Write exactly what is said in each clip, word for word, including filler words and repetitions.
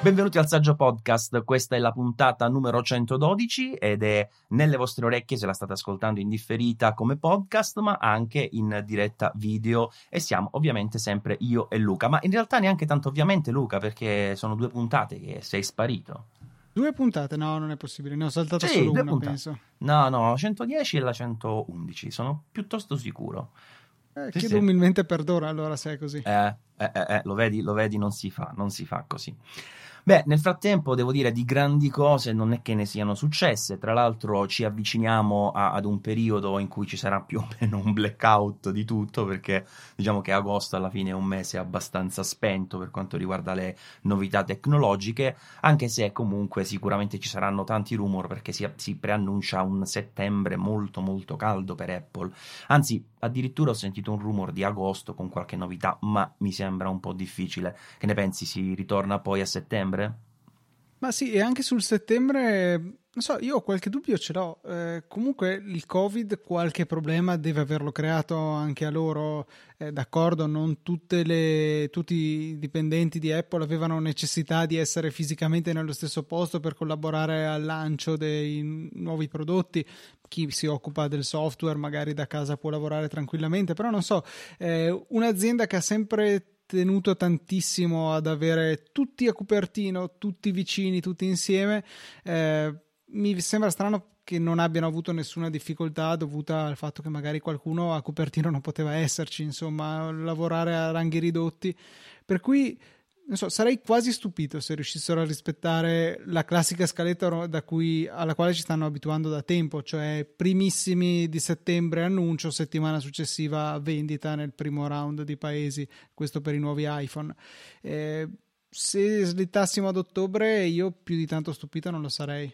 Benvenuti al Saggio Podcast, questa è la puntata numero centododici ed è nelle vostre orecchie se la state ascoltando in differita come podcast, ma anche in diretta video, e siamo ovviamente sempre io e Luca, ma in realtà neanche tanto ovviamente Luca, perché sono due puntate che sei sparito. Due puntate? No, non è possibile, ne ho saltato sì, solo una puntate. Penso. No, no, centodieci e la centoundici, sono piuttosto sicuro. Eh, sì, chiedo sì. umilmente perdono, allora se è così. Eh, eh, eh, lo vedi, lo vedi, non si fa, non si fa così. Beh, nel frattempo devo dire di grandi cose non è che ne siano successe, tra l'altro ci avviciniamo a, ad un periodo in cui ci sarà più o meno un blackout di tutto, perché diciamo che agosto alla fine è un mese abbastanza spento per quanto riguarda le novità tecnologiche, anche se comunque sicuramente ci saranno tanti rumor, perché si, si preannuncia un settembre molto molto caldo per Apple, anzi addirittura ho sentito un rumor di agosto con qualche novità, ma mi sembra un po' difficile. Che ne pensi? Si ritorna poi a settembre? Ma sì, e anche sul settembre, non so, io qualche dubbio ce l'ho. Eh, comunque il Covid qualche problema deve averlo creato anche a loro, eh, d'accordo, non tutte le, tutti i dipendenti di Apple avevano necessità di essere fisicamente nello stesso posto per collaborare al lancio dei nuovi prodotti. Chi si occupa del software magari da casa può lavorare tranquillamente, però non so, eh, un'azienda che ha sempre tenuto tantissimo ad avere tutti a Cupertino, tutti vicini, tutti insieme, eh, mi sembra strano che non abbiano avuto nessuna difficoltà dovuta al fatto che magari qualcuno a Cupertino non poteva esserci, insomma, lavorare a ranghi ridotti, per cui non so, sarei quasi stupito se riuscissero a rispettare la classica scaletta da cui, alla quale ci stanno abituando da tempo, cioè primissimi di settembre annuncio, settimana successiva vendita nel primo round di paesi, questo per i nuovi iPhone. Eh, se slittassimo ad ottobre io più di tanto stupito non lo sarei.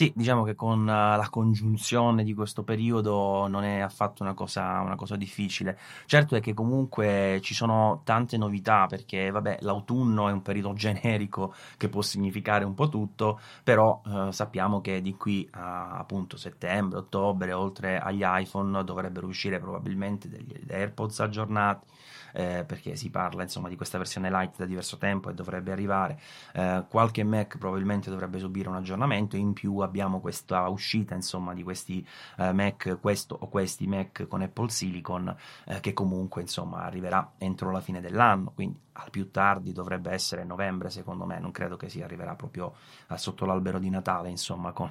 Sì, diciamo che con la congiunzione di questo periodo non è affatto una cosa, una cosa difficile. Certo è che comunque ci sono tante novità, perché vabbè, l'autunno è un periodo generico che può significare un po' tutto, però eh, sappiamo che di qui a appunto settembre, ottobre, oltre agli iPhone dovrebbero uscire probabilmente degli AirPods aggiornati, eh, perché si parla insomma di questa versione light da diverso tempo e dovrebbe arrivare. Eh, qualche Mac probabilmente dovrebbe subire un aggiornamento, in più abbiamo questa uscita insomma di questi eh, Mac, questo o questi Mac con Apple Silicon, eh, che comunque insomma arriverà entro la fine dell'anno, quindi al più tardi dovrebbe essere novembre, secondo me. Non credo che si arriverà proprio eh, sotto l'albero di Natale insomma con,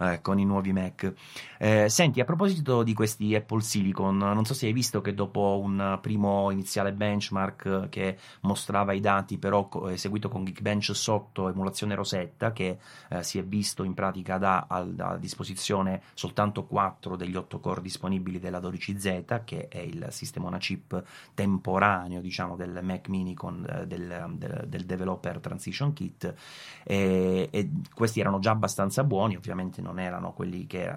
eh, con i nuovi Mac. Eh, senti, a proposito di questi Apple Silicon, non so se hai visto che dopo un primo iniziale benchmark che mostrava i dati però co- eseguito con Geekbench sotto emulazione Rosetta, che eh, si è visto in pratica dà a disposizione soltanto quattro degli otto core disponibili della dodici zeta, che è il sistema a chip temporaneo diciamo del Mac Mini con eh, del, del, del developer transition kit, e, e questi erano già abbastanza buoni, ovviamente non erano quelli che eh,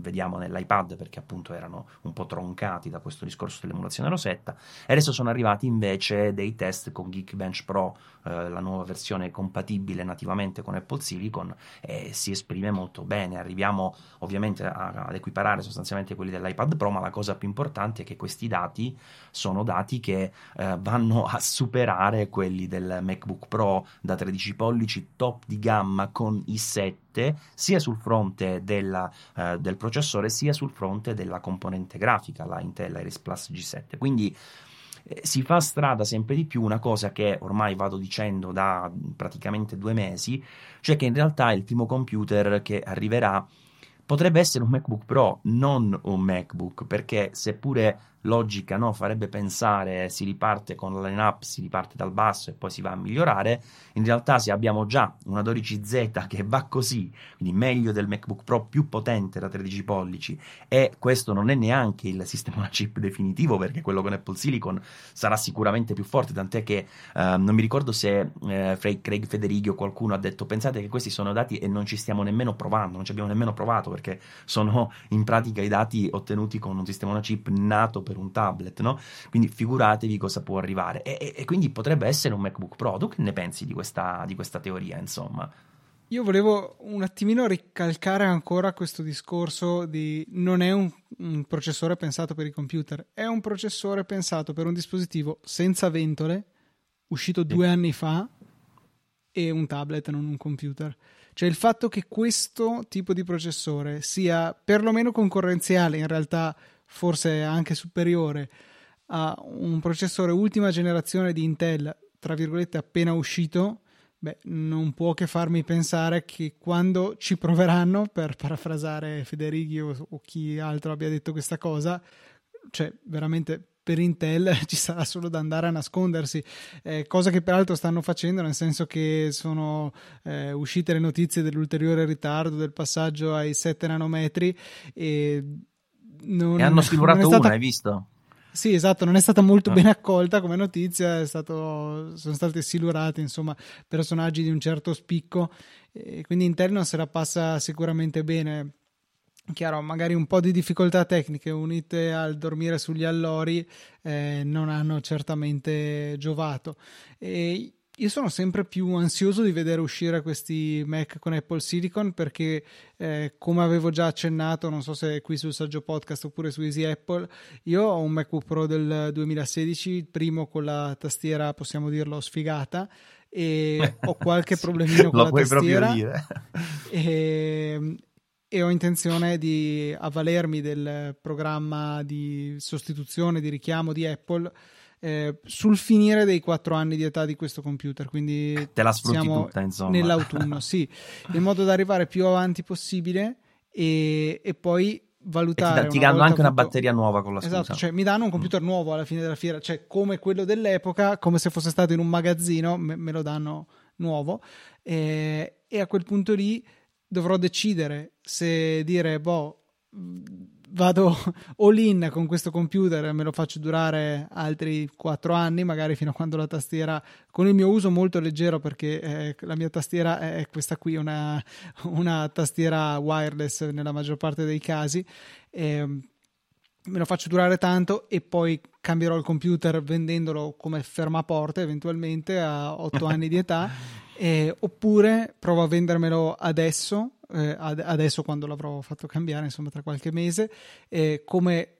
vediamo nell'iPad, perché appunto erano un po' troncati da questo discorso dell'emulazione Rosetta. E adesso sono arrivati invece dei test con Geekbench Pro, eh, la nuova versione compatibile nativamente con Apple Silicon, e si esprime molto bene. Arriviamo ovviamente a, ad equiparare sostanzialmente quelli dell'iPad Pro, ma la cosa più importante è che questi dati sono dati che eh, vanno a superare quelli del MacBook Pro da tredici pollici top di gamma con i sette, sia sul fronte della, eh, del processore sia sul fronte della componente grafica, la Intel Iris Plus G sette. Quindi eh, si fa strada sempre di più una cosa che ormai vado dicendo da praticamente due mesi, cioè che in realtà il primo computer che arriverà potrebbe essere un MacBook Pro, non un MacBook, perché seppure logica, no, farebbe pensare si riparte con la lineup, si riparte dal basso e poi si va a migliorare, in realtà se abbiamo già una dodici zeta che va così, quindi meglio del MacBook Pro più potente da tredici pollici, e questo non è neanche il sistema chip definitivo, perché quello con Apple Silicon sarà sicuramente più forte, tant'è che eh, non mi ricordo se eh, Craig Federighi o qualcuno ha detto pensate che questi sono dati e non ci stiamo nemmeno provando, non ci abbiamo nemmeno provato, perché sono in pratica i dati ottenuti con un sistema chip nato per un tablet, no? Quindi figuratevi cosa può arrivare, e, e, e quindi potrebbe essere un MacBook Pro. Tu che ne pensi di questa, di questa teoria, insomma? Io volevo un attimino ricalcare ancora questo discorso di non è un, un processore pensato per i computer, è un processore pensato per un dispositivo senza ventole, uscito due anni fa, e un tablet, non un computer. Cioè il fatto che questo tipo di processore sia perlomeno concorrenziale, in realtà forse anche superiore a un processore ultima generazione di Intel, tra virgolette appena uscito, beh, non può che farmi pensare che quando ci proveranno, per parafrasare Federighi o, o chi altro abbia detto questa cosa, cioè veramente per Intel ci sarà solo da andare a nascondersi, eh, cosa che peraltro stanno facendo, nel senso che sono eh, uscite le notizie dell'ulteriore ritardo del passaggio ai sette nanometri e non e hanno sfigurato stata... una, hai visto? Sì, esatto, non è stata molto ben accolta come notizia, è stato, sono stati silurati insomma personaggi di un certo spicco, e quindi Intel non se la passa sicuramente bene. Chiaro, magari un po' di difficoltà tecniche unite al dormire sugli allori eh, non hanno certamente giovato, e io sono sempre più ansioso di vedere uscire questi Mac con Apple Silicon perché, eh, come avevo già accennato, non so se qui sul Saggio Podcast oppure su Easy Apple, io ho un MacBook Pro del duemilasedici, il primo con la tastiera, possiamo dirlo, sfigata, e ho qualche problemino con la tastiera. Lo puoi proprio dire. E... e ho intenzione di avvalermi del programma di sostituzione, di richiamo di Apple eh, sul finire dei quattro anni di età di questo computer, quindi te la sfrutti tutta, insomma, nell'autunno, sì, in modo da arrivare più avanti possibile e, e poi valutare. E ti danno anche una batteria nuova con la scusa. Esatto, cioè mi danno un computer nuovo alla fine della fiera, cioè come quello dell'epoca, come se fosse stato in un magazzino, me, me lo danno nuovo eh, e a quel punto lì dovrò decidere se dire boh, vado all in con questo computer e me lo faccio durare altri quattro anni, magari fino a quando la tastiera, con il mio uso molto leggero perché eh, la mia tastiera è questa qui, una, una tastiera wireless nella maggior parte dei casi, eh, me lo faccio durare tanto e poi cambierò il computer vendendolo come fermaporte eventualmente a otto anni di età. Eh, oppure provo a vendermelo adesso, eh, ad- adesso quando l'avrò fatto cambiare, insomma tra qualche mese, eh, come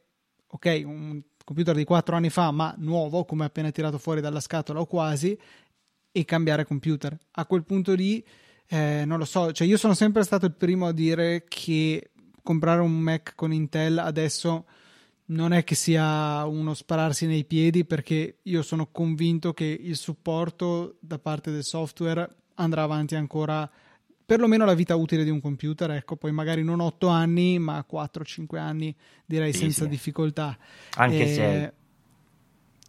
ok un computer di quattro anni fa ma nuovo, come appena tirato fuori dalla scatola o quasi, e cambiare computer. A quel punto lì eh, non lo so, cioè io sono sempre stato il primo a dire che comprare un Mac con Intel adesso non è che sia uno spararsi nei piedi, perché io sono convinto che il supporto da parte del software andrà avanti ancora perlomeno la vita utile di un computer, ecco, poi magari non otto anni ma quattro cinque anni direi, sì, senza sì. difficoltà, anche eh, se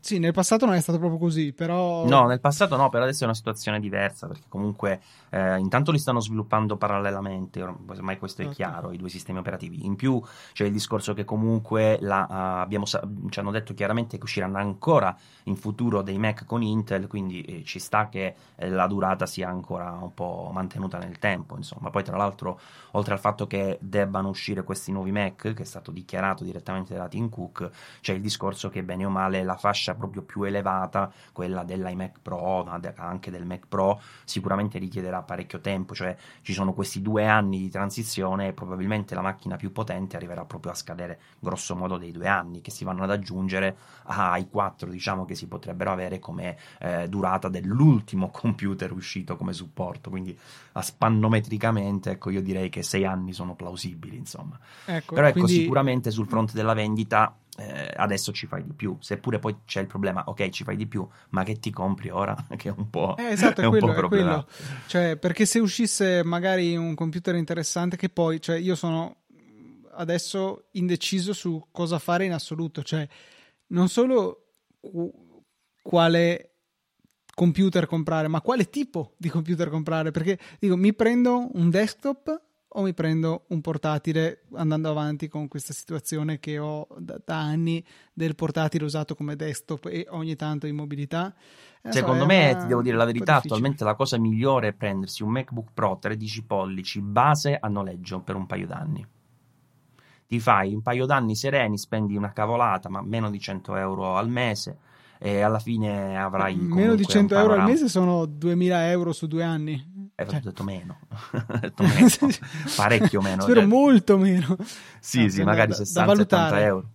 sì, nel passato non è stato proprio così, però no, nel passato no, però adesso è una situazione diversa perché comunque eh, intanto li stanno sviluppando parallelamente, ormai questo è okay. chiaro, i due sistemi operativi. In più c'è il discorso che comunque la, uh, abbiamo, ci hanno detto chiaramente che usciranno ancora in futuro dei Mac con Intel, quindi eh, ci sta che eh, la durata sia ancora un po' mantenuta nel tempo, insomma. Poi tra l'altro, oltre al fatto che debbano uscire questi nuovi Mac, che è stato dichiarato direttamente da Tim Cook, c'è il discorso che bene o male la fascia proprio più elevata, quella dell'iMac Pro, ma anche del Mac Pro, sicuramente richiederà parecchio tempo, cioè ci sono questi due anni di transizione e probabilmente la macchina più potente arriverà proprio a scadere grosso modo dei due anni che si vanno ad aggiungere ai quattro, diciamo, che si potrebbero avere come eh, durata dell'ultimo computer uscito come supporto, quindi a spannometricamente, ecco, io direi che sei anni sono plausibili, insomma, ecco, però ecco, quindi... sicuramente sul fronte della vendita Eh, adesso ci fai di più, seppure poi c'è il problema, ok ci fai di più ma che ti compri ora? Che è un po' eh, esatto, è, è quello, un po' problema, cioè, perché se uscisse magari un computer interessante, che poi cioè, io sono adesso indeciso su cosa fare in assoluto, cioè non solo quale computer comprare ma quale tipo di computer comprare, perché dico, mi prendo un desktop o mi prendo un portatile, andando avanti con questa situazione che ho da, da anni del portatile usato come desktop e ogni tanto in mobilità. Eh, Secondo so, me, una... ti devo dire la verità, attualmente la cosa migliore è prendersi un MacBook Pro tredici pollici base a noleggio per un paio d'anni. Ti fai un paio d'anni sereni, spendi una cavolata, ma meno di cento euro al mese, e alla fine avrai meno di cento euro al mese, sono duemila euro su due anni. Eh, cioè. Ho detto meno, ho detto meno. Parecchio meno. Spero molto meno. Sì, Anzi, sì, magari da, sessanta da euro.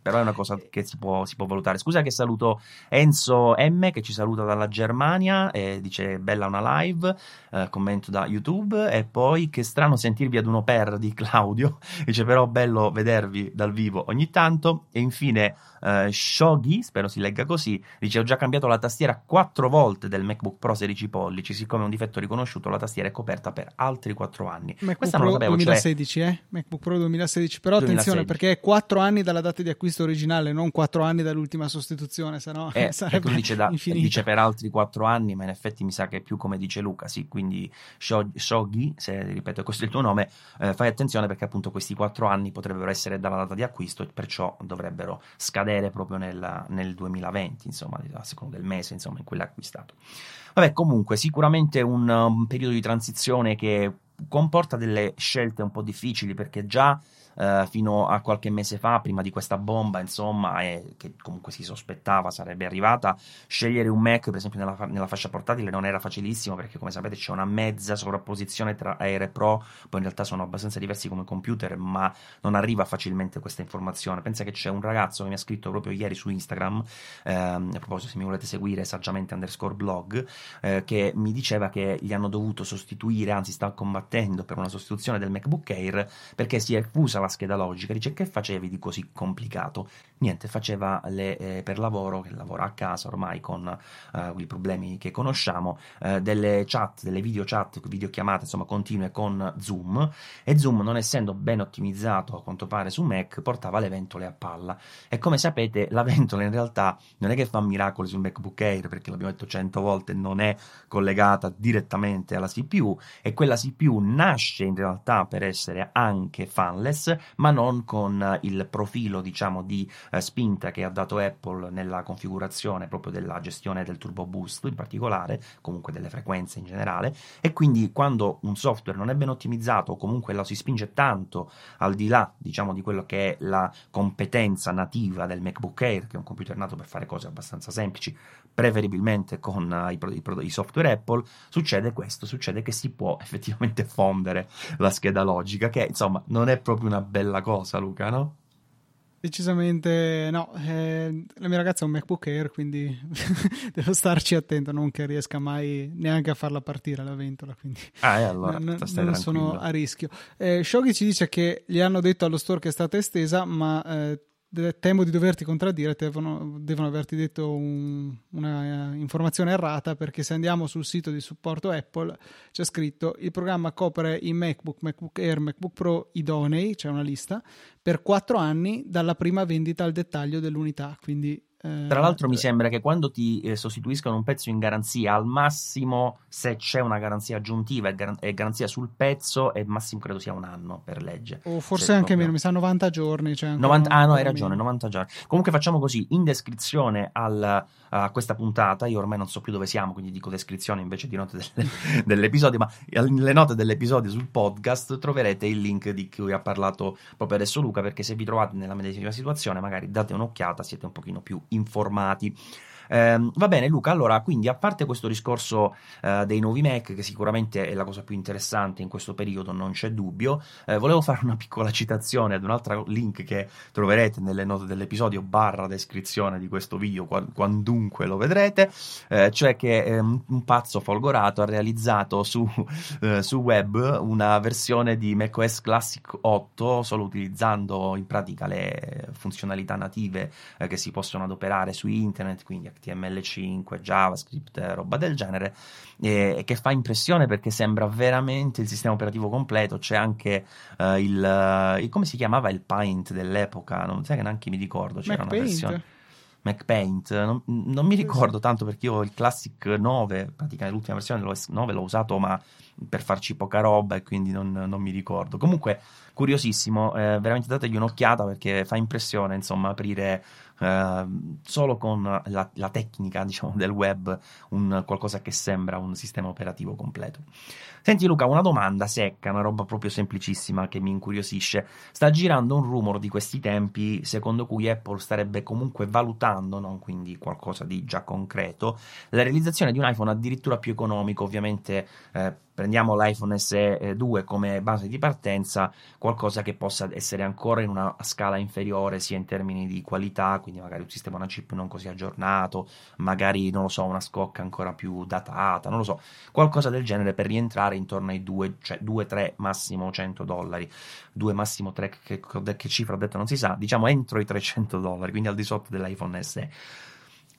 però è una cosa che si può, si può valutare. Scusa che saluto Enzo M che ci saluta dalla Germania e dice bella una live, eh, commento da YouTube, e poi che strano sentirvi ad uno per di Claudio, dice però bello vedervi dal vivo ogni tanto. E infine eh, Shoghi, spero si legga così, dice ho già cambiato la tastiera quattro volte del MacBook Pro sedici pollici, siccome è un difetto riconosciuto la tastiera è coperta per altri quattro anni. MacBook questa Pro non lo sapevo, duemilasedici, cioè... eh? MacBook Pro duemilasedici, però duemilasedici. Attenzione perché è quattro anni dalla data di acquisto originale, non quattro anni dall'ultima sostituzione, sennò eh, sarebbe dice, da, dice per altri quattro anni, ma in effetti mi sa che è più come dice Luca, sì, quindi Shoghi, se ripeto questo è il tuo nome, eh, fai attenzione perché appunto questi quattro anni potrebbero essere dalla data di acquisto e perciò dovrebbero scadere proprio nella, nel duemilaventi, insomma, a seconda del mese insomma in cui l'ha acquistato. Vabbè, comunque sicuramente un, un periodo di transizione che comporta delle scelte un po' difficili, perché già Uh, fino a qualche mese fa, prima di questa bomba insomma, eh, che comunque si sospettava sarebbe arrivata, scegliere un Mac per esempio nella, fa- nella fascia portatile non era facilissimo, perché come sapete c'è una mezza sovrapposizione tra Air e Pro, poi in realtà sono abbastanza diversi come computer, ma non arriva facilmente questa informazione. Pensa che c'è un ragazzo che mi ha scritto proprio ieri su Instagram, ehm, a proposito se mi volete seguire saggiamente underscore blog, eh, che mi diceva che gli hanno dovuto sostituire, anzi sta combattendo per una sostituzione del MacBook Air perché si è fusa la scheda logica. Dice che facevi di così complicato? Niente, faceva le, eh, per lavoro, che lavora a casa ormai con eh, i problemi che conosciamo, eh, delle chat, delle video chat, videochiamate insomma continue con Zoom, e Zoom non essendo ben ottimizzato a quanto pare su Mac portava le ventole a palla, e come sapete la ventola in realtà non è che fa miracoli sul MacBook Air, perché l'abbiamo detto cento volte, non è collegata direttamente alla C P U, e quella C P U nasce in realtà per essere anche fanless, ma non con il profilo diciamo di eh, spinta che ha dato Apple nella configurazione proprio della gestione del turbo boost in particolare, comunque delle frequenze in generale, e quindi quando un software non è ben ottimizzato o comunque lo si spinge tanto al di là diciamo di quello che è la competenza nativa del MacBook Air, che è un computer nato per fare cose abbastanza semplici, preferibilmente con eh, i, i, i software Apple, succede questo, succede che si può effettivamente fondere la scheda logica, che insomma non è proprio una bella cosa, Luca, no? Decisamente no, eh, la mia ragazza ha un MacBook Air, quindi devo starci attento, non che riesca mai neanche a farla partire la ventola, quindi ah, e allora, n- non tranquillo. Sono a rischio. eh, Shoghi ci dice che gli hanno detto allo store che è stata estesa, ma eh, temo di doverti contraddire, devono, devono averti detto un, una informazione errata, perché se andiamo sul sito di supporto Apple c'è scritto il programma copre i MacBook, MacBook Air, MacBook Pro idonei, c'è una lista, per quattro anni dalla prima vendita al dettaglio dell'unità, quindi tra l'altro mi sembra che quando ti eh, sostituiscono un pezzo in garanzia, al massimo se c'è una garanzia aggiuntiva e gar- garanzia sul pezzo, e massimo credo sia un anno per legge, o forse se anche meno, mi sa novanta giorni, cioè novanta, ah no hai ragione, novanta giorni. Comunque facciamo così, in descrizione al, a questa puntata, io ormai non so più dove siamo quindi dico descrizione invece di note delle, dell'episodio, ma nelle note dell'episodio sul podcast troverete il link di cui ha parlato proprio adesso Luca, perché se vi trovate nella medesima situazione magari date un'occhiata, siete un pochino più informati. Eh, va bene Luca, allora quindi a parte questo discorso eh, dei nuovi Mac, che sicuramente è la cosa più interessante in questo periodo, non c'è dubbio, eh, volevo fare una piccola citazione ad un altro link che troverete nelle note dell'episodio barra descrizione di questo video quandunque lo vedrete, eh, cioè che eh, un pazzo folgorato ha realizzato su, eh, su web una versione di macOS Classic otto solo utilizzando in pratica le funzionalità native eh, che si possono adoperare su internet, quindi H T M L cinque, JavaScript, roba del genere, e che fa impressione perché sembra veramente il sistema operativo completo. C'è anche uh, il, il come si chiamava il Paint dell'epoca, non sai che neanche mi ricordo, c'era Mac una Paint. Versione Mac Paint, non, non mi ricordo tanto perché io il Classic nove, praticamente l'ultima versione dello S nove l'ho usato ma per farci poca roba, e quindi non, non mi ricordo. Comunque curiosissimo, eh, veramente dategli un'occhiata perché fa impressione insomma aprire eh, solo con la, la tecnica diciamo del web un qualcosa che sembra un sistema operativo completo. Senti Luca, una domanda secca, una roba proprio semplicissima che mi incuriosisce. Sta girando un rumor di questi tempi secondo cui Apple starebbe comunque valutando, non quindi qualcosa di già concreto, la realizzazione di un iPhone addirittura più economico, ovviamente eh, prendiamo l'iPhone S E due come base di partenza, qualcosa che possa essere ancora in una scala inferiore sia in termini di qualità, quindi magari un sistema, una chip non così aggiornato, magari non lo so, una scocca ancora più datata, non lo so, qualcosa del genere per rientrare intorno ai due, cioè due tre massimo cento dollari, due massimo tre, che, che cifra ho detto non si sa, diciamo entro i trecento dollari, quindi al di sotto dell'iPhone S E.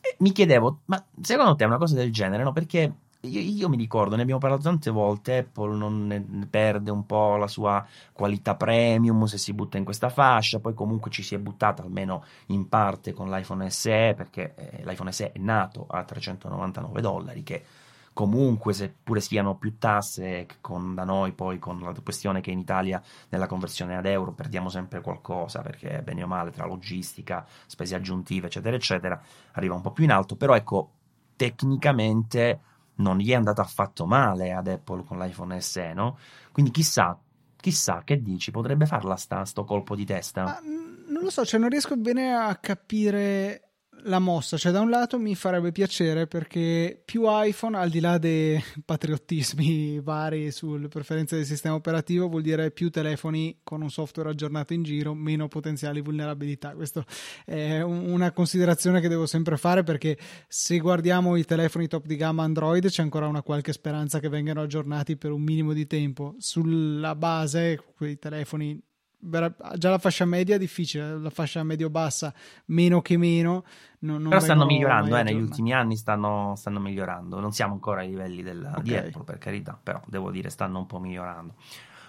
E mi chiedevo, ma secondo te è una cosa del genere, no? Perché Io, io mi ricordo, ne abbiamo parlato tante volte, Apple non ne perde un po' la sua qualità premium se si butta in questa fascia, poi comunque ci si è buttata almeno in parte con l'iPhone S E, perché eh, l'iPhone S E è nato a trecentonovantanove dollari, che comunque seppure siano più tasse con, da noi, poi con la questione che in Italia nella conversione ad euro perdiamo sempre qualcosa, perché bene o male tra logistica, spese aggiuntive eccetera eccetera arriva un po' più in alto, però ecco, tecnicamente non gli è andata affatto male ad Apple con l'iPhone S E, no? Quindi chissà, chissà, che dici? Potrebbe farla sta, sto colpo di testa? Ma, non lo so, cioè non riesco bene a capire la mossa, cioè da un lato mi farebbe piacere perché più iPhone, al di là dei patriottismi vari sulle preferenze del sistema operativo, vuol dire più telefoni con un software aggiornato in giro, meno potenziali vulnerabilità. Questa è una considerazione che devo sempre fare, perché se guardiamo i telefoni top di gamma Android c'è ancora una qualche speranza che vengano aggiornati per un minimo di tempo. Sulla base, quei telefoni già la fascia media è difficile, la fascia medio-bassa meno che meno non, non però stanno migliorando, eh, negli ultimi anni stanno, stanno migliorando, non siamo ancora ai livelli della, okay, di Apple, per carità, però devo dire stanno un po' migliorando.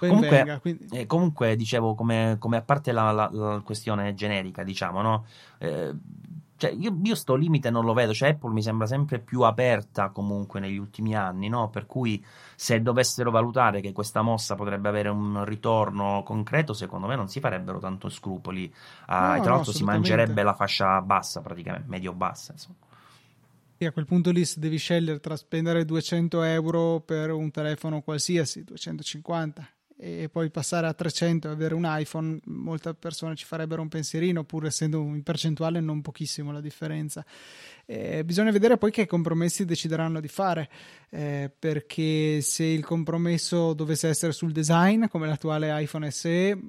Comunque, venga, quindi... eh, comunque dicevo, come, come a parte la, la, la questione generica, diciamo, no, eh, cioè io, io sto limite non lo vedo, cioè Apple mi sembra sempre più aperta comunque negli ultimi anni, no? Per cui se dovessero valutare che questa mossa potrebbe avere un ritorno concreto, secondo me non si farebbero tanto scrupoli, ah, no, e tra l'altro no, si mangerebbe la fascia bassa, praticamente medio-bassa, insomma. E a quel punto lì, se devi scegliere tra spendere duecento euro per un telefono qualsiasi, duecentocinquanta, e poi passare a trecento e avere un iPhone, molte persone ci farebbero un pensierino, pur essendo in percentuale non pochissimo la differenza. Eh, bisogna vedere poi che compromessi decideranno di fare, eh, perché se il compromesso dovesse essere sul design, come l'attuale iPhone S E,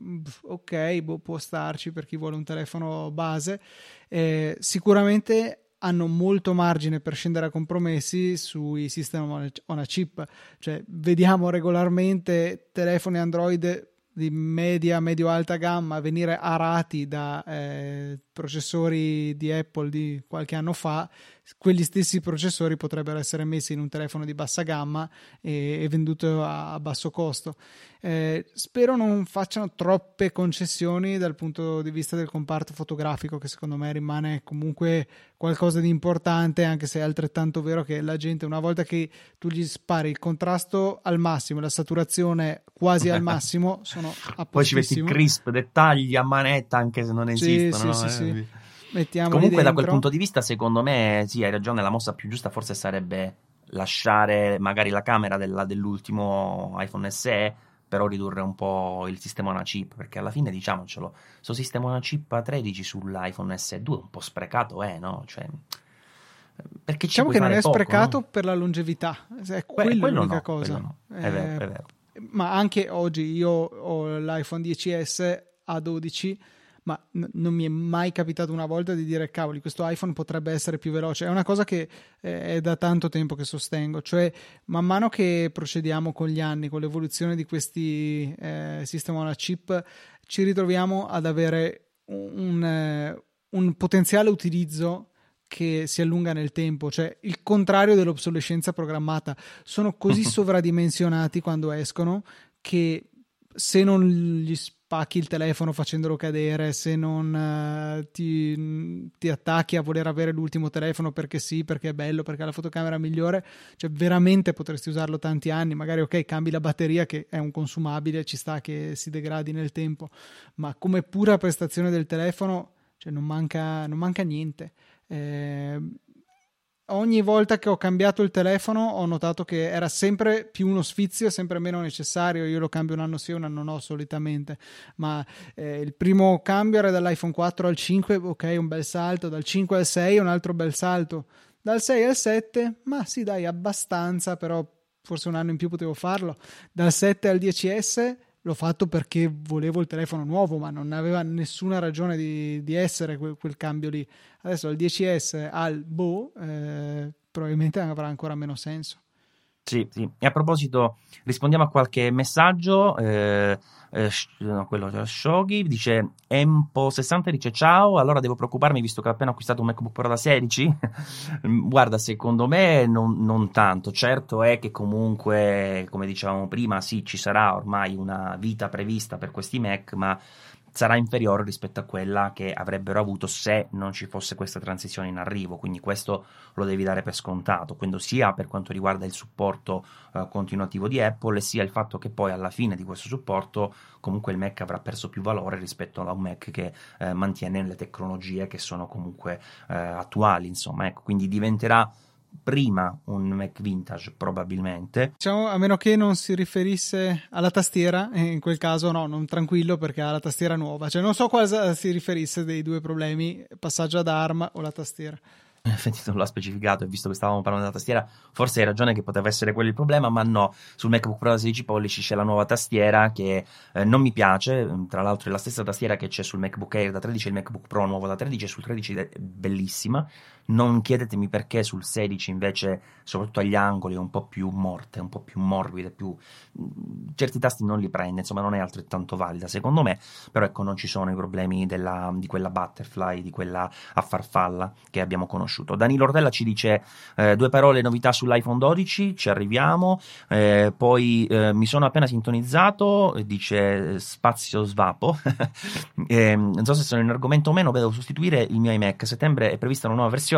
ok, boh, può starci per chi vuole un telefono base, eh, sicuramente hanno molto margine per scendere a compromessi sui sistemi on a chip, cioè vediamo regolarmente telefoni Android di media, medio-alta gamma venire arati da eh, processori di Apple di qualche anno fa. Quegli stessi processori potrebbero essere messi in un telefono di bassa gamma e, e venduto a, a basso costo. Eh, spero non facciano troppe concessioni dal punto di vista del comparto fotografico, che secondo me rimane comunque qualcosa di importante, anche se è altrettanto vero che la gente, una volta che tu gli spari il contrasto al massimo, la saturazione quasi al massimo, sono a poi ci metti crisp, dettagli a manetta anche se non esistono, sì, no? Sì, eh? Sì, mettiamo comunque dentro. Da quel punto di vista secondo me sì, hai ragione, la mossa più giusta forse sarebbe lasciare magari la camera della, dell'ultimo iPhone S E, però ridurre un po' il sistema on a chip, perché alla fine diciamocelo, sto sistema on a chip a tredici sull'iPhone S E due un po' sprecato è, eh, no? Cioè perché diciamo ci che non è poco, sprecato, no? Per la longevità è quello, quello l'unica no, cosa quello no. È, eh, vero, è vero. Ma anche oggi io ho l'iPhone X S a dodici, ma n- non mi è mai capitato una volta di dire cavoli, questo iPhone potrebbe essere più veloce. È una cosa che eh, è da tanto tempo che sostengo, cioè man mano che procediamo con gli anni, con l'evoluzione di questi eh, sistemi on a chip, ci ritroviamo ad avere un, eh, un potenziale utilizzo che si allunga nel tempo, cioè il contrario dell'obsolescenza programmata. Sono così sovradimensionati quando escono che se non gli spacchi il telefono facendolo cadere, se non uh, ti, ti attacchi a voler avere l'ultimo telefono perché sì, perché è bello, perché ha la fotocamera migliore, cioè veramente potresti usarlo tanti anni. Magari ok, cambi la batteria che è un consumabile, ci sta che si degradi nel tempo, ma come pura prestazione del telefono, cioè non manca, non manca niente. Eh, ogni volta che ho cambiato il telefono ho notato che era sempre più uno sfizio, sempre meno necessario. Io lo cambio un anno sì e un anno no solitamente, ma eh, il primo cambio era dall'iPhone quattro al cinque, ok, un bel salto, dal cinque al sei un altro bel salto, dal sei al sette ma sì dai abbastanza, però forse un anno in più potevo farlo, dal sette al dieci esse l'ho fatto perché volevo il telefono nuovo, ma non aveva nessuna ragione di, di essere quel, quel cambio lì. Adesso dal dieci esse al boh, eh, probabilmente avrà ancora meno senso. Sì, sì. E a proposito, rispondiamo a qualche messaggio. Eh, eh, no, quello c'era Shoghi, dice Empo sessanta, dice ciao, allora devo preoccuparmi visto che ho appena acquistato un MacBook Pro da sedici? Guarda, secondo me non, non tanto. Certo è che comunque, come dicevamo prima, sì, ci sarà ormai una vita prevista per questi Mac, ma sarà inferiore rispetto a quella che avrebbero avuto se non ci fosse questa transizione in arrivo, quindi questo lo devi dare per scontato, quindi sia per quanto riguarda il supporto eh, continuativo di Apple, sia il fatto che poi alla fine di questo supporto comunque il Mac avrà perso più valore rispetto a un Mac che eh, mantiene le tecnologie che sono comunque eh, attuali, insomma, ecco, quindi diventerà prima un Mac vintage probabilmente, diciamo, a meno che non si riferisse alla tastiera, in quel caso no, non tranquillo perché ha la tastiera nuova, cioè non so cosa si riferisse dei due problemi, passaggio ad A R M o la tastiera. Effettivamente non l'ha specificato, e visto che stavamo parlando della tastiera forse hai ragione che poteva essere quello il problema, ma no, sul MacBook Pro da sedici pollici c'è la nuova tastiera che eh, non mi piace, tra l'altro è la stessa tastiera che c'è sul MacBook Air da tredici, il MacBook Pro nuovo da tredici, sul tredici è bellissima, non chiedetemi perché sul sedici invece soprattutto agli angoli è un po' più morte, un po' più morbida, più certi tasti non li prende, insomma non è altrettanto valida secondo me, però ecco non ci sono i problemi della, di quella butterfly, di quella a farfalla che abbiamo conosciuto. Danilo Ordella ci dice eh, due parole novità sull'iPhone dodici, ci arriviamo, eh, poi eh, mi sono appena sintonizzato, dice Spazio Svapo eh, non so se sono in argomento o meno, devo sostituire il mio iMac, a settembre è prevista una nuova versione,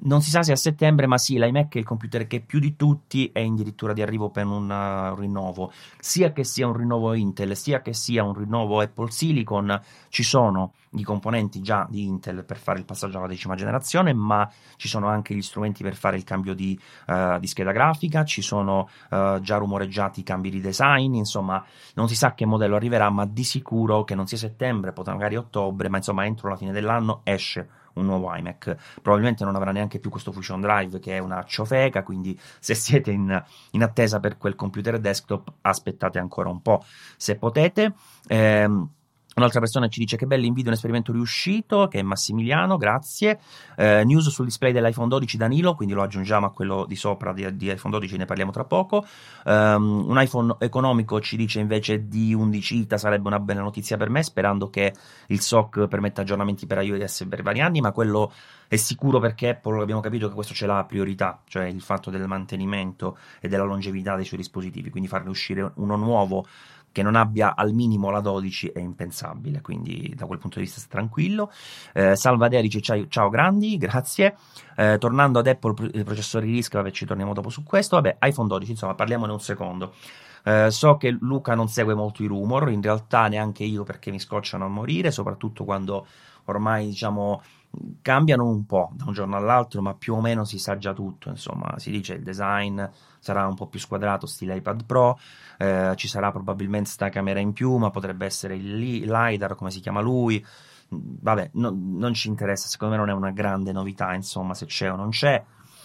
non si sa se a settembre, ma sì, l'iMac è il computer che più di tutti è addirittura di arrivo per un uh, rinnovo, sia che sia un rinnovo Intel, sia che sia un rinnovo Apple Silicon, ci sono i componenti già di Intel per fare il passaggio alla decima generazione, ma ci sono anche gli strumenti per fare il cambio di, uh, di scheda grafica, ci sono uh, già rumoreggiati i cambi di design, insomma non si sa che modello arriverà, ma di sicuro che non sia settembre, potrà magari ottobre, ma insomma entro la fine dell'anno esce un nuovo iMac, probabilmente non avrà neanche più questo Fusion Drive che è una ciofeca, quindi se siete in, in attesa per quel computer desktop aspettate ancora un po' se potete. ehm Un'altra persona ci dice che bello, invidio un esperimento riuscito, che è Massimiliano, grazie. Eh, news sul display dell'iPhone dodici, Danilo, quindi lo aggiungiamo a quello di sopra di, di iPhone dodici, ne parliamo tra poco. Um, un iPhone economico ci dice invece di undici i ta sarebbe una bella notizia per me, sperando che il S O C permetta aggiornamenti per iOS per vari anni, ma quello è sicuro perché Apple abbiamo capito che questo ce l'ha a priorità, cioè il fatto del mantenimento e della longevità dei suoi dispositivi, quindi farne uscire uno nuovo che non abbia al minimo la dodici è impensabile, quindi da quel punto di vista sta tranquillo. eh, Salvadere dice ciao, ciao grandi, grazie. eh, tornando ad Apple, il processore di RISC, vabbè ci torniamo dopo su questo, vabbè iPhone dodici, insomma parliamone un secondo. Eh, so che Luca non segue molto i rumor, in realtà neanche io perché mi scocciano a morire, soprattutto quando ormai diciamo cambiano un po' da un giorno all'altro, ma più o meno si sa già tutto, insomma si dice il design sarà un po' più squadrato stile iPad Pro, eh, ci sarà probabilmente sta camera in più, ma potrebbe essere il LiDAR come si chiama lui, vabbè no, non ci interessa, secondo me non è una grande novità insomma se c'è o non c'è.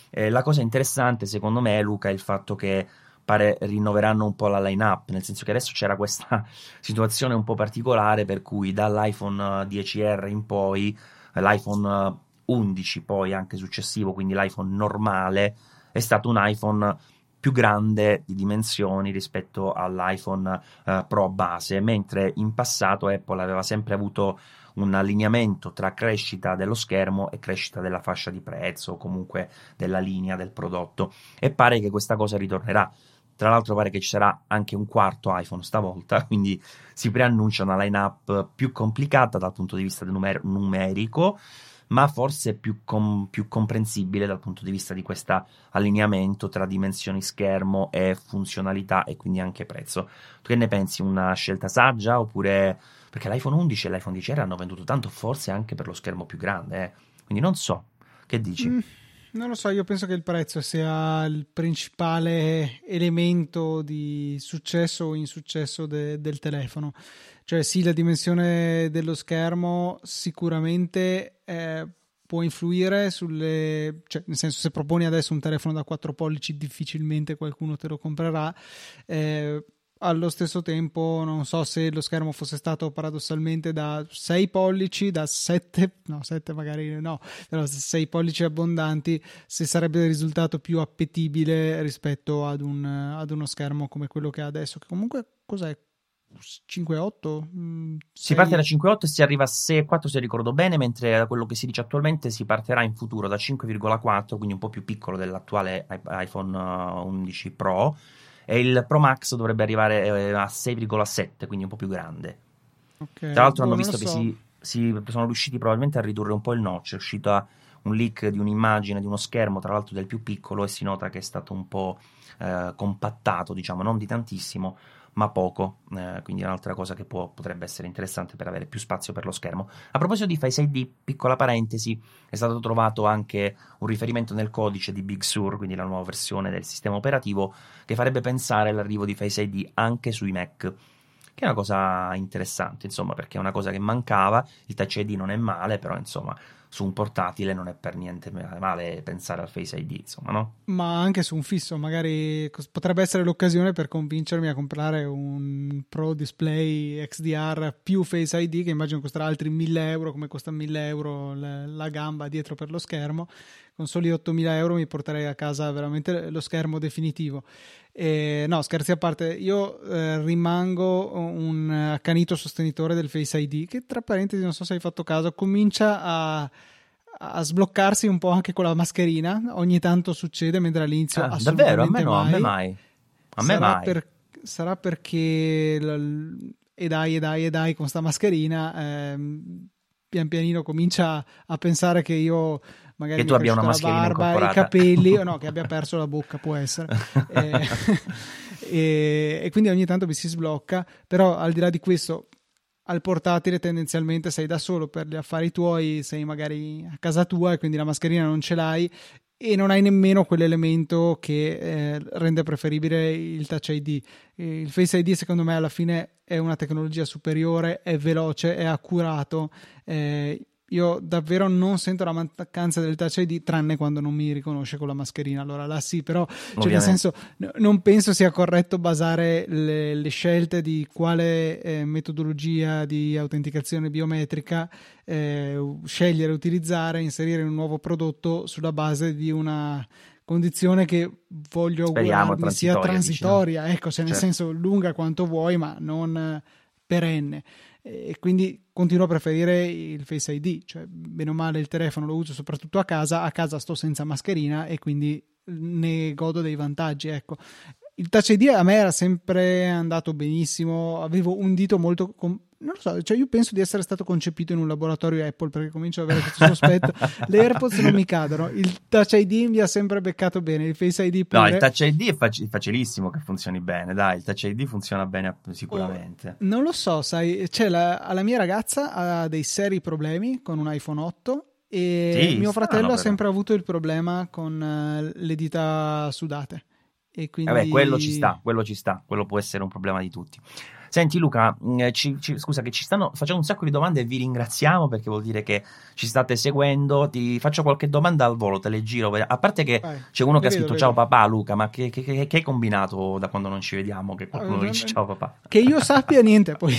Eh, la cosa interessante secondo me Luca è il fatto che pare rinnoveranno un po' la lineup, nel senso che adesso c'era questa situazione un po' particolare per cui dall'iPhone dieci erre in poi, l'iPhone undici poi anche successivo, quindi l'iPhone normale è stato un iPhone più grande di dimensioni rispetto all'iPhone eh, Pro base, mentre in passato Apple aveva sempre avuto un allineamento tra crescita dello schermo e crescita della fascia di prezzo o comunque della linea del prodotto, e pare che questa cosa ritornerà. Tra l'altro pare che ci sarà anche un quarto iPhone stavolta, quindi si preannuncia una lineup più complicata dal punto di vista numer- numerico, ma forse più, com- più comprensibile dal punto di vista di questo allineamento tra dimensioni schermo e funzionalità e quindi anche prezzo. Tu che ne pensi? Una scelta saggia? Oppure perché l'iPhone undici e l'iPhone dieci erre hanno venduto tanto, forse anche per lo schermo più grande, eh? Quindi non so, che dici? Mm. Non lo so, io penso che il prezzo sia il principale elemento di successo o insuccesso de- del telefono. Cioè sì, la dimensione dello schermo sicuramente eh, può influire sulle, cioè, nel senso, se proponi adesso un telefono da quattro pollici difficilmente qualcuno te lo comprerà. Eh, allo stesso tempo non so se lo schermo fosse stato paradossalmente da sei pollici, da sette, no sette magari no, però sei pollici abbondanti, se sarebbe risultato più appetibile rispetto ad, un, ad uno schermo come quello che ha adesso, che comunque cos'è? cinque virgola otto? Si parte da cinque virgola otto e si arriva a sei virgola quattro se ricordo bene, mentre da quello che si dice attualmente si partirà in futuro da cinque virgola quattro, quindi un po' più piccolo dell'attuale iPhone undici Pro, e il Pro Max dovrebbe arrivare a sei virgola sette, quindi un po' più grande. Okay, tra l'altro hanno visto so. che si, si sono riusciti probabilmente a ridurre un po' il notch, è uscita un leak di un'immagine di uno schermo, tra l'altro del più piccolo, e si nota che è stato un po' eh, compattato, diciamo, non di tantissimo ma poco, eh, quindi è un'altra cosa che può, potrebbe essere interessante per avere più spazio per lo schermo. A proposito di Face I D, piccola parentesi, è stato trovato anche un riferimento nel codice di Big Sur, quindi la nuova versione del sistema operativo, che farebbe pensare all'arrivo di Face I D anche sui Mac, che è una cosa interessante, insomma, perché è una cosa che mancava. Il Touch I D non è male, però insomma su un portatile non è per niente male pensare al Face I D, insomma, no? Ma anche su un fisso, magari potrebbe essere l'occasione per convincermi a comprare un Pro Display X D R più Face I D, che immagino costerà altri mille euro, come costa mille euro la gamba dietro per lo schermo. Con soli ottomila euro mi porterei a casa veramente lo schermo definitivo. E no, scherzi a parte, io eh, rimango un accanito sostenitore del Face I D, che tra parentesi, non so se hai fatto caso, comincia a, a sbloccarsi un po' anche con la mascherina, ogni tanto succede, mentre all'inizio ah, assolutamente davvero? A me no, mai. a me mai a me sarà, mai. Per, sarà perché l, e dai e dai e dai con sta mascherina eh, pian pianino comincia a pensare che io magari che tu abbia una mascherina la barba, i capelli, o no, che abbia perso la bocca, può essere. e, e, e quindi ogni tanto mi si sblocca. Però al di là di questo, al portatile tendenzialmente sei da solo per gli affari tuoi, sei magari a casa tua e quindi la mascherina non ce l'hai e non hai nemmeno quell'elemento che eh, rende preferibile il Touch I D. Il Face I D secondo me alla fine è una tecnologia superiore, è veloce, è accurato, eh, io davvero non sento la mancanza del Touch I D, tranne quando non mi riconosce con la mascherina, allora là sì, però cioè, nel senso, n- non penso sia corretto basare le, le scelte di quale eh, metodologia di autenticazione biometrica eh, scegliere, utilizzare, inserire in un nuovo prodotto sulla base di una condizione che voglio augurarmi transitoria, sia transitoria, diciamo. Ecco, cioè nel certo. senso lunga quanto vuoi, ma non perenne. E quindi continuo a preferire il Face I D, cioè bene o male il telefono lo uso soprattutto a casa, a casa sto senza mascherina e quindi ne godo dei vantaggi, ecco. Il Touch I D a me era sempre andato benissimo, avevo un dito molto... Com- non lo so, cioè io penso di essere stato concepito in un laboratorio Apple, perché comincio ad avere questo sospetto. Le AirPods non mi cadono, il Touch I D mi ha sempre beccato bene, il Face I D pure. No, il Touch I D è fac- facilissimo che funzioni bene, dai, il Touch I D funziona bene sicuramente. Oh, non lo so, sai, cioè la, la mia ragazza ha dei seri problemi con un iPhone otto e sì, mio fratello ha sempre avuto il problema con le dita sudate. E quindi... Vabbè, quello ci sta, quello ci sta, quello può essere un problema di tutti. Senti Luca, eh, ci, ci, scusa che ci stanno facendo un sacco di domande e vi ringraziamo perché vuol dire che ci state seguendo. Ti faccio qualche domanda al volo, te le giro. A parte che Vai, c'è uno che vedo, ha scritto ciao papà Luca, ma che, che, che, che hai combinato da quando non ci vediamo? Che qualcuno ah, dice ciao papà. Che io sappia niente poi.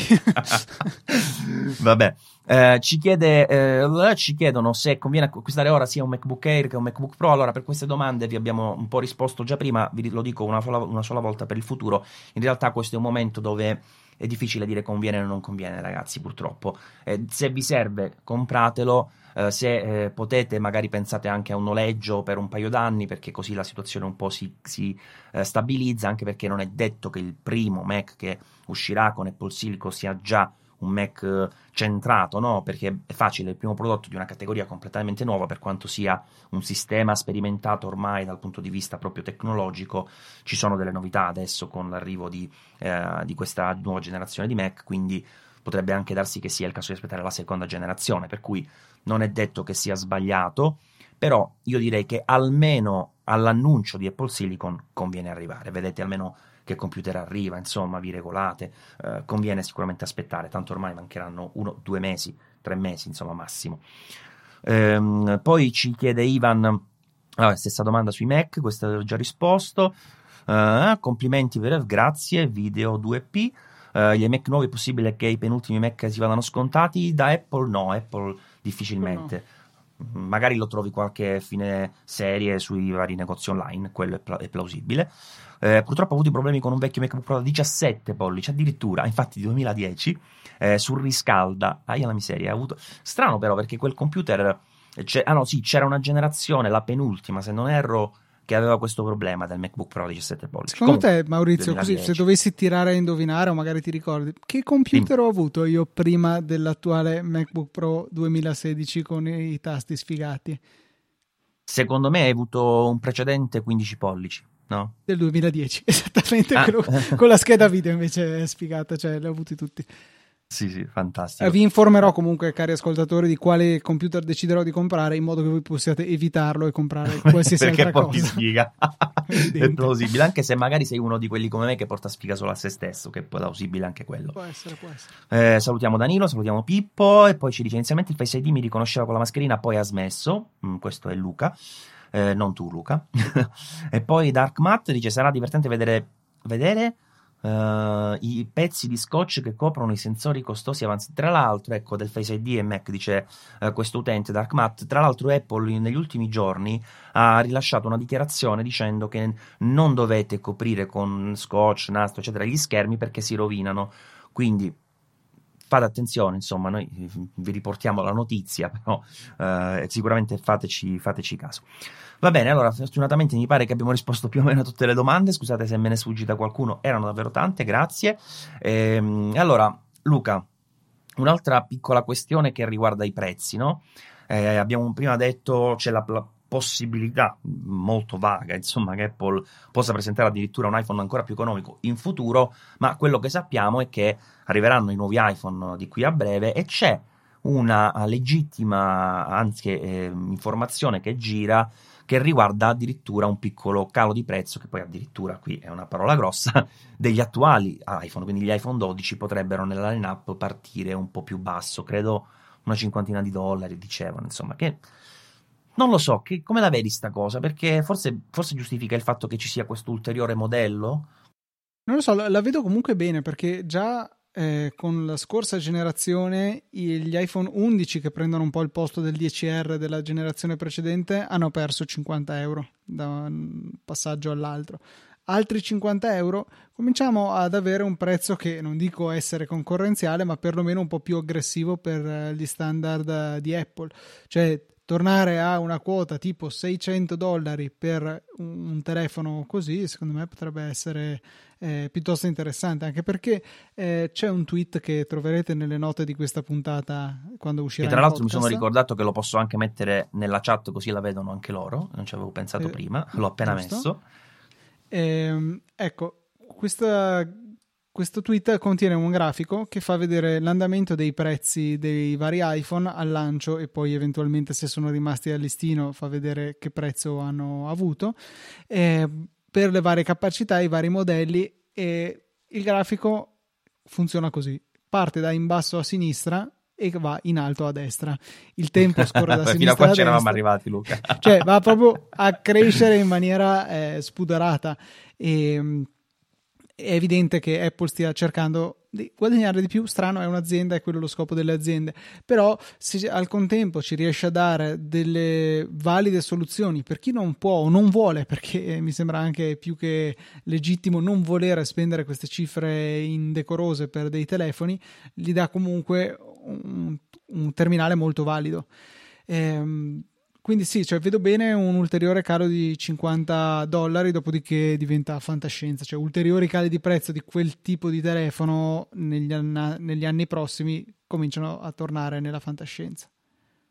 Vabbè, eh, ci, chiede, eh, ci chiedono se conviene acquistare ora sia un MacBook Air che un MacBook Pro. Allora per queste domande vi abbiamo un po' risposto già prima, vi lo dico una sola, una sola volta per il futuro. In realtà questo è un momento dove... è difficile dire conviene o non conviene, ragazzi, purtroppo. Eh, se vi serve compratelo, eh, se eh, potete magari pensate anche a un noleggio per un paio d'anni, perché così la situazione un po' si, si eh, stabilizza, anche perché non è detto che il primo Mac che uscirà con Apple Silicon sia già un Mac centrato, no? Perché è facile, il primo prodotto di una categoria completamente nuova, per quanto sia un sistema sperimentato ormai dal punto di vista proprio tecnologico, ci sono delle novità adesso con l'arrivo di, eh, di questa nuova generazione di Mac, quindi potrebbe anche darsi che sia il caso di aspettare la seconda generazione, per cui non è detto che sia sbagliato, però io direi che almeno all'annuncio di Apple Silicon conviene arrivare, vedete almeno che computer arriva, insomma vi regolate, eh, conviene sicuramente aspettare, tanto ormai mancheranno uno, due mesi, tre mesi insomma massimo. Ehm, poi ci chiede Ivan, ah, stessa domanda sui Mac, questa l'ho già risposto. Uh, complimenti per, grazie, video due P. Uh, gli Mac nuovi è possibile che i penultimi Mac si vadano scontati? Da Apple no, Apple difficilmente, no. Magari lo trovi qualche fine serie sui vari negozi online, quello è, pl- è plausibile. Eh, purtroppo ho avuto problemi con un vecchio MacBook Pro da diciassette pollici addirittura, infatti duemiladieci, eh, surriscalda, ahia la miseria, ha avuto... strano però, perché quel computer, c'è... ah no sì, c'era una generazione, la penultima se non erro, che aveva questo problema del MacBook Pro diciassette pollici. Secondo Comunque, te Maurizio, duemiladieci. Così se dovessi tirare a indovinare, o magari ti ricordi, che computer Dim. ho avuto io prima dell'attuale MacBook Pro duemilasedici con i tasti sfigati? Secondo me hai avuto un precedente quindici pollici, no? Del duemiladieci, esattamente, ah. quello, con la scheda video invece è sfigata, cioè li ho avuti tutti. Sì, sì, fantastico. Eh, vi informerò comunque, cari ascoltatori, di quale computer deciderò di comprare, in modo che voi possiate evitarlo e comprare qualsiasi altra cosa. Perché poi ti sfiga. È plausibile, anche se magari sei uno di quelli come me che porta sfiga solo a se stesso, che è plausibile anche quello. Può essere, può essere. Eh, salutiamo Danilo, salutiamo Pippo, e poi ci dice: inizialmente il Face I D mi riconosceva con la mascherina, poi ha smesso. Mm, questo è Luca, eh, non tu Luca. E poi Dark Matt dice: sarà divertente vedere... vedere? Uh, i pezzi di scotch che coprono i sensori costosi avanzati. Tra l'altro, ecco, del Face I D e Mac, dice uh, questo utente Dark Matt, tra l'altro Apple negli ultimi giorni ha rilasciato una dichiarazione dicendo che non dovete coprire con scotch, nastro eccetera gli schermi perché si rovinano, quindi fate attenzione, insomma noi vi riportiamo la notizia, però uh, sicuramente fateci, fateci caso. Va bene, allora fortunatamente mi pare che abbiamo risposto più o meno a tutte le domande, scusate se me ne è sfuggita qualcuno, erano davvero tante, grazie. Ehm, allora Luca, un'altra piccola questione che riguarda i prezzi, no? Eh, abbiamo prima detto c'è la, la possibilità molto vaga, insomma, che Apple possa presentare addirittura un iPhone ancora più economico in futuro, ma quello che sappiamo è che arriveranno i nuovi iPhone di qui a breve e c'è una legittima, anzi, eh, informazione che gira che riguarda addirittura un piccolo calo di prezzo, che poi addirittura qui è una parola grossa, degli attuali iPhone, quindi gli iPhone dodici potrebbero nella line-up partire un po' più basso, credo una cinquantina di dollari dicevano, insomma, che non lo so, che, come la vedi sta cosa? Perché forse, forse giustifica il fatto che ci sia questo ulteriore modello? Non lo so, la, la vedo comunque bene, perché già eh, con la scorsa generazione gli iPhone undici, che prendono un po' il posto del dieci R della generazione precedente, hanno perso cinquanta euro da un passaggio all'altro. Altri cinquanta euro, cominciamo ad avere un prezzo che non dico essere concorrenziale, ma perlomeno un po' più aggressivo per gli standard di Apple. Cioè, tornare a una quota tipo seicento dollari per un telefono così, secondo me potrebbe essere eh, piuttosto interessante, anche perché eh, c'è un tweet che troverete nelle note di questa puntata quando uscirà. E tra l'altro podcast. Mi sono ricordato che lo posso anche mettere nella chat, così la vedono anche loro, non ci avevo pensato eh, prima, l'ho appena giusto. messo. Eh, ecco, questa... Questo tweet contiene un grafico che fa vedere l'andamento dei prezzi dei vari iPhone al lancio e poi eventualmente, se sono rimasti al listino, fa vedere che prezzo hanno avuto eh, per le varie capacità, i vari modelli, e il grafico funziona così: parte da in basso a sinistra e va in alto a destra, il tempo scorre da sinistra fino a qua a destra. C'eravamo arrivati, Luca. Cioè va proprio a crescere in maniera eh, spudarata, e è evidente che Apple stia cercando di guadagnare di più. Strano, è un'azienda, è quello lo scopo delle aziende, però se al contempo ci riesce a dare delle valide soluzioni per chi non può o non vuole, perché mi sembra anche più che legittimo non volere spendere queste cifre indecorose per dei telefoni, gli dà comunque un, un terminale molto valido. ehm Quindi sì, cioè vedo bene un ulteriore calo di cinquanta dollari, dopodiché diventa fantascienza, cioè ulteriori cali di prezzo di quel tipo di telefono negli, anna- negli anni prossimi cominciano a tornare nella fantascienza.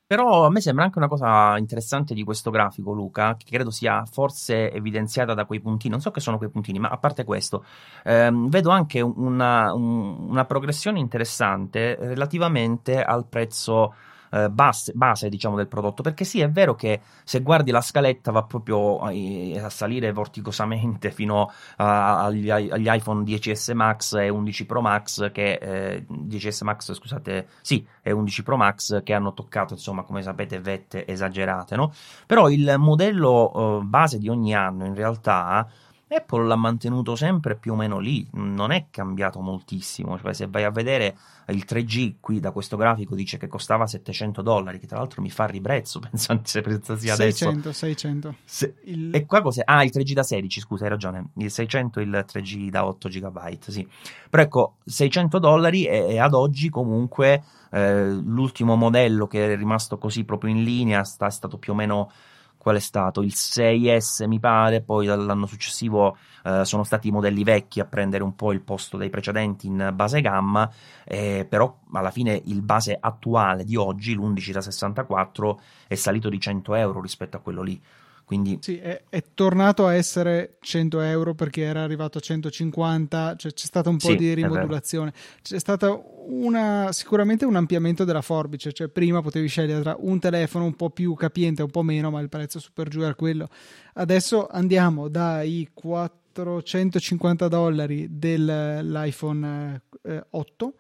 Però a me sembra anche una cosa interessante di questo grafico, Luca, che credo sia forse evidenziata da quei puntini, non so che sono quei puntini, ma a parte questo, ehm, vedo anche una, un, una progressione interessante relativamente al prezzo eh, base, base diciamo del prodotto, perché sì, è vero che se guardi la scaletta va proprio eh, a salire vorticosamente fino a, agli, agli iPhone X S Max e undici Pro Max che eh, X S Max scusate sì e undici Pro Max, che hanno toccato insomma, come sapete, vette esagerate, no? Però il modello eh, base di ogni anno in realtà Apple l'ha mantenuto sempre più o meno lì, non è cambiato moltissimo. Cioè, se vai a vedere il tre G, qui da questo grafico dice che costava settecento dollari, che tra l'altro mi fa ribrezzo pensando se pensassi adesso seicento, seicento se, il... e qua cos'è? Ah, il tre G da sedici, scusa, hai ragione, il seicento e il tre G da otto gigabyte, sì. Però ecco, seicento dollari e, e ad oggi comunque eh, l'ultimo modello che è rimasto così proprio in linea sta, è stato più o meno, qual è stato? Il sei S mi pare, poi dall'anno successivo eh, sono stati i modelli vecchi a prendere un po' il posto dei precedenti in base gamma, eh, però alla fine il base attuale di oggi, l'undici da sessantaquattro, è salito di cento euro rispetto a quello lì. Quindi... Sì, è, è tornato a essere cento euro perché era arrivato a centocinquanta, cioè c'è stata un po' sì, di rimodulazione, c'è stata una, sicuramente un ampliamento della forbice, cioè prima potevi scegliere tra un telefono un po' più capiente, un po' meno, ma il prezzo super giù era quello. Adesso andiamo dai quattrocentocinquanta dollari dell'iPhone eh, otto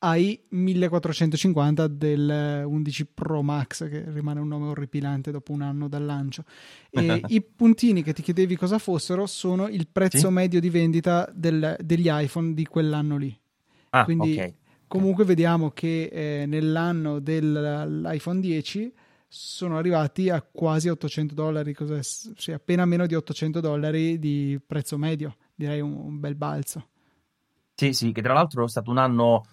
ai millequattrocentocinquanta del undici Pro Max, che rimane un nome orripilante dopo un anno dal lancio. E i puntini che ti chiedevi cosa fossero sono il prezzo sì? medio di vendita del, degli iPhone di quell'anno lì. Ah, quindi okay. Comunque okay. Vediamo che eh, nell'anno dell'iPhone dieci sono arrivati a quasi ottocento dollari, cos'è? Sì, appena meno di ottocento dollari di prezzo medio, direi un, un bel balzo. Sì, sì, che tra l'altro è stato un anno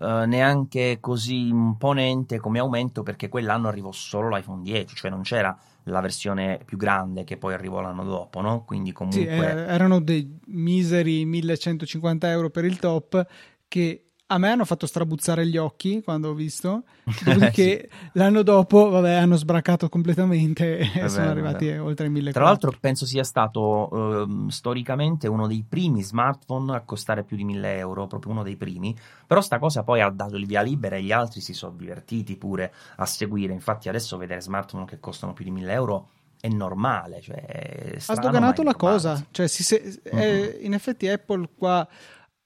Uh, neanche così imponente come aumento, perché quell'anno arrivò solo l'iPhone dieci, cioè non c'era la versione più grande che poi arrivò l'anno dopo, no? Quindi comunque sì, eh, erano dei miseri millecentocinquanta euro per il top, che a me hanno fatto strabuzzare gli occhi quando ho visto, perché sì. L'anno dopo vabbè, hanno sbracato completamente e vabbè, sono arrivati vabbè. oltre i millequattrocento. Tra l'altro penso sia stato eh, storicamente uno dei primi smartphone a costare più di mille euro, proprio uno dei primi, però sta cosa poi ha dato il via libera e gli altri si sono divertiti pure a seguire. Infatti adesso vedere smartphone che costano più di mille euro è normale, cioè è strano, ha sdoganato la cosa, cioè, si se... mm-hmm. eh, in effetti Apple qua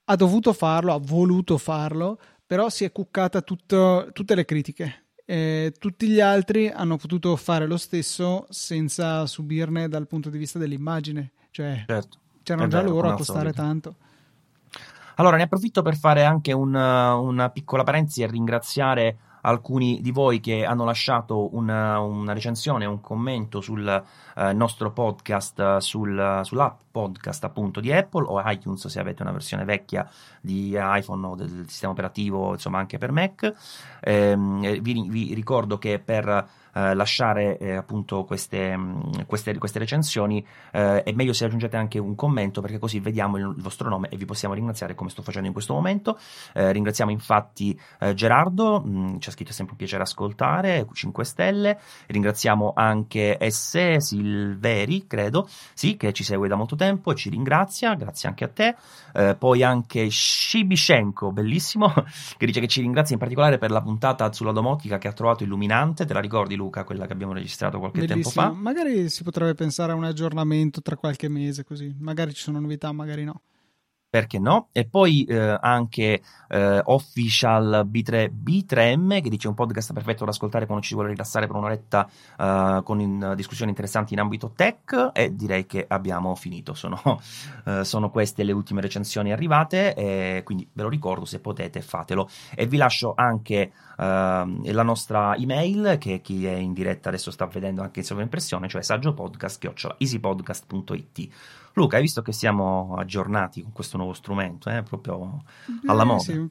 ha dovuto farlo, ha voluto farlo, però si è cuccata tutto, tutte le critiche. Eh, tutti gli altri hanno potuto fare lo stesso senza subirne dal punto di vista dell'immagine. Cioè, certo. C'erano è già vero, loro a costare solito. Tanto. Allora, ne approfitto per fare anche un, una piccola parentesi e ringraziare alcuni di voi che hanno lasciato una, una recensione, un commento sul eh, nostro podcast, sul, sull'app podcast appunto di Apple o iTunes se avete una versione vecchia di iPhone o del sistema operativo, insomma anche per Mac. Eh, vi, vi ricordo che per eh, lasciare eh, appunto queste, queste, queste recensioni eh, è meglio se aggiungete anche un commento, perché così vediamo il, il vostro nome e vi possiamo ringraziare come sto facendo in questo momento. Eh, ringraziamo infatti eh, Gerardo, mh, ci ha scritto, sempre un piacere ascoltare, cinque stelle. Ringraziamo anche S. Silveri, credo, sì, che ci segue da molto tempo tempo e ci ringrazia, grazie anche a te. Eh, poi anche Shibishenko, bellissimo, che dice che ci ringrazia in particolare per la puntata sulla domotica che ha trovato illuminante. Te la ricordi, Luca, quella che abbiamo registrato qualche bellissimo. tempo fa? Magari si potrebbe pensare a un aggiornamento tra qualche mese, così magari ci sono novità, magari no. Perché no? E poi eh, anche eh, Official B tre, B tre M, che dice un podcast perfetto da ascoltare quando ci vuole rilassare per un'oretta eh, con in, discussioni interessanti in ambito tech. E direi che abbiamo finito. Sono, eh, sono queste le ultime recensioni arrivate, e quindi ve lo ricordo, se potete fatelo. E vi lascio anche eh, la nostra email, che chi è in diretta adesso sta vedendo anche in sovraimpressione, cioè saggiopodcast chiocciola easypodcast punto it. Luca, hai visto che siamo aggiornati con questo nuovo strumento, eh? Proprio alla moda. Sì,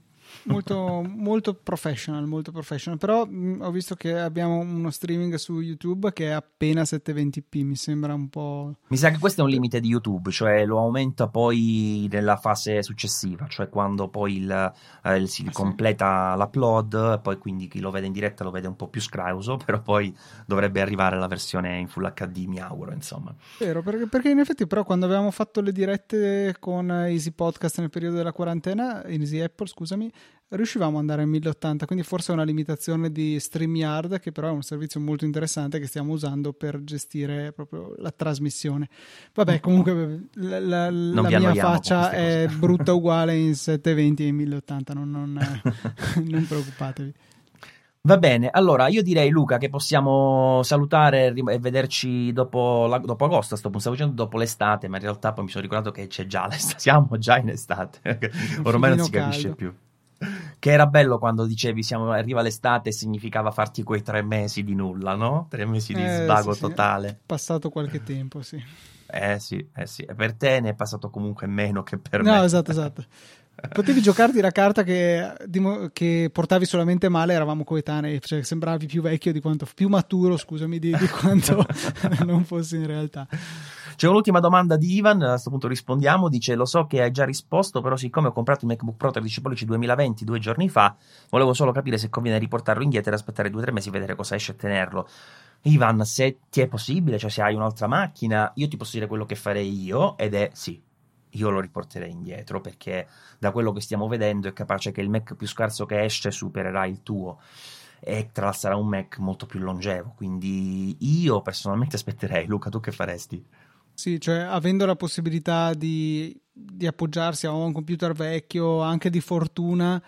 molto, molto professional, molto professional. Però mh, ho visto che abbiamo uno streaming su YouTube che è appena settecentoventi p, mi sembra un po'... Mi sa che questo è un limite di YouTube, cioè lo aumenta poi nella fase successiva, cioè quando poi il, eh, il, si ah, completa sì. l'upload, poi quindi chi lo vede in diretta lo vede un po' più scrauso, però poi dovrebbe arrivare la versione in Full H D, mi auguro, insomma. Vero, perché, perché in effetti però quando avevamo fatto le dirette con Easy Podcast nel periodo della quarantena, Easy Apple, scusami, riuscivamo ad andare a mille ottanta, quindi forse è una limitazione di StreamYard, che però è un servizio molto interessante che stiamo usando per gestire proprio la trasmissione. Vabbè, comunque la, la, la mia faccia è brutta uguale in settecentoventi e in mille ottanta, non, non, non preoccupatevi. Va bene, allora io direi, Luca, che possiamo salutare e vederci dopo, la, dopo agosto. Sto stavo dicendo dopo l'estate, ma in realtà poi mi sono ricordato che c'è già l'estate, siamo già in estate, ormai non si capisce più. Che era bello quando dicevi siamo, arriva l'estate, significava farti quei tre mesi di nulla, no? Tre mesi di eh, svago sì, totale. Sì. È passato qualche tempo, sì. Eh sì, eh sì. E per te ne è passato comunque meno che per no, me. No, esatto, esatto. Potevi giocarti la carta che, che portavi solamente male, eravamo coetanei, cioè sembravi più vecchio di quanto, più maturo, scusami, di, di quanto non fossi in realtà. C'è un'ultima domanda di Ivan, a questo punto rispondiamo. Dice: lo so che hai già risposto, però siccome ho comprato il MacBook Pro tredici pollici duemilaventi due giorni fa, volevo solo capire se conviene riportarlo indietro e aspettare due o tre mesi e vedere cosa esce e tenerlo. Ivan, se ti è possibile, cioè se hai un'altra macchina, io ti posso dire quello che farei io, ed è sì, io lo riporterei indietro, perché da quello che stiamo vedendo è capace che il Mac più scarso che esce supererà il tuo, e tra l'altro sarà un Mac molto più longevo, quindi io personalmente aspetterei. Luca, tu che faresti? Sì, cioè avendo la possibilità di, di appoggiarsi a un computer vecchio, anche di fortuna,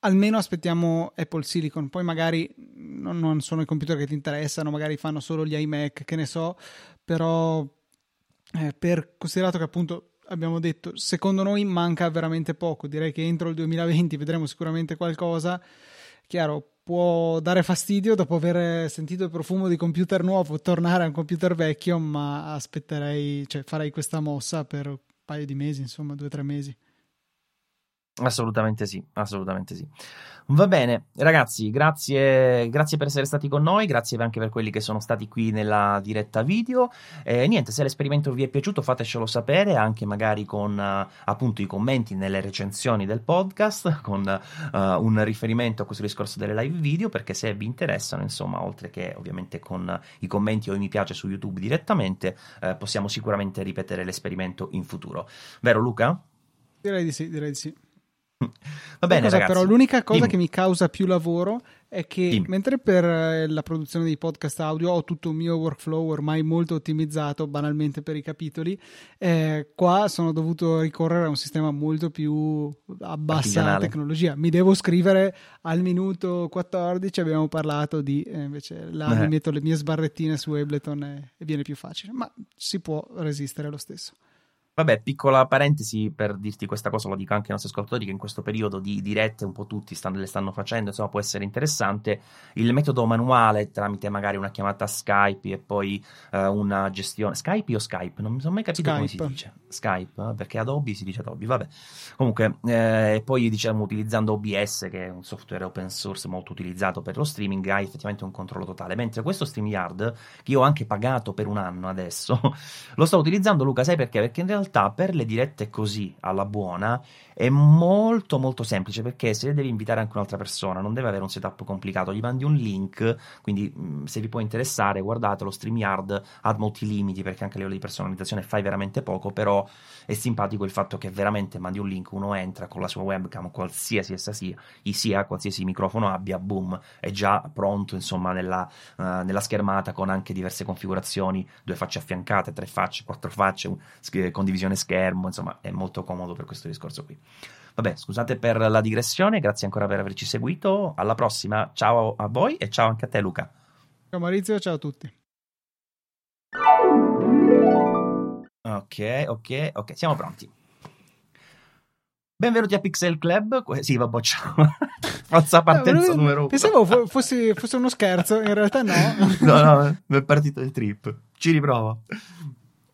almeno aspettiamo Apple Silicon. Poi magari non, non sono i computer che ti interessano, magari fanno solo gli iMac, che ne so, però eh, per considerato che appunto abbiamo detto, secondo noi manca veramente poco, direi che entro il duemilaventi vedremo sicuramente qualcosa. Chiaro, può dare fastidio dopo aver sentito il profumo di computer nuovo tornare a un computer vecchio, ma aspetterei, cioè farei questa mossa per un paio di mesi, insomma due o tre mesi. Assolutamente sì, assolutamente sì. Va bene ragazzi, grazie grazie per essere stati con noi, grazie anche per quelli che sono stati qui nella diretta video. Eh, niente, se l'esperimento vi è piaciuto fatecelo sapere, anche magari con uh, appunto i commenti nelle recensioni del podcast, con uh, un riferimento a questo discorso delle live video, perché se vi interessano, insomma, oltre che ovviamente con i commenti o i mi piace su YouTube direttamente, uh, possiamo sicuramente ripetere l'esperimento in futuro, vero Luca? Direi di sì, direi di sì. Va bene, cosa, ragazzi, però l'unica cosa Dimmi. Che mi causa più lavoro è che Dimmi. Mentre per la produzione dei podcast audio ho tutto il mio workflow ormai molto ottimizzato banalmente per i capitoli, eh, qua sono dovuto ricorrere a un sistema molto più a bassa tecnologia, mi devo scrivere al minuto quattordici, abbiamo parlato di eh, invece là eh. mi metto le mie sbarrettine su Ableton e, e viene più facile, ma si può resistere lo stesso. Vabbè, piccola parentesi per dirti questa cosa, lo dico anche ai nostri ascoltatori che in questo periodo di dirette un po' tutti stanno, le stanno facendo, insomma può essere interessante il metodo manuale tramite magari una chiamata Skype e poi eh, una gestione Skype o Skype, non mi sono mai capito Skype. Come si dice Skype, eh? Perché Adobe si dice Adobe, vabbè, comunque eh, poi diciamo utilizzando O B S, che è un software open source molto utilizzato per lo streaming, hai effettivamente un controllo totale, mentre questo StreamYard, che io ho anche pagato per un anno adesso, lo sto utilizzando, Luca, sai perché? Perché in realtà In realtà per le dirette così alla buona è molto molto semplice, perché se devi invitare anche un'altra persona non deve avere un setup complicato, gli mandi un link, quindi se vi può interessare guardate lo StreamYard, ha molti limiti perché anche a livello di personalizzazione fai veramente poco, però è simpatico il fatto che veramente mandi un link, uno entra con la sua webcam, qualsiasi essa sia, sia qualsiasi microfono abbia, boom, è già pronto insomma nella, uh, nella schermata con anche diverse configurazioni, due facce affiancate, tre facce, quattro facce, un, eh, condivisione schermo, insomma è molto comodo per questo discorso qui. Vabbè, scusate per la digressione, grazie ancora per averci seguito, alla prossima, ciao a voi e ciao anche a te Luca. Ciao Maurizio, ciao a tutti. Ok, ok, ok, siamo pronti. Benvenuti a Pixel Club. Sì, va bocciato. Forza partenza no, numero uno. Pensavo fosse, fosse uno scherzo, in realtà no. No, no, mi è partito il trip. Ci riprovo.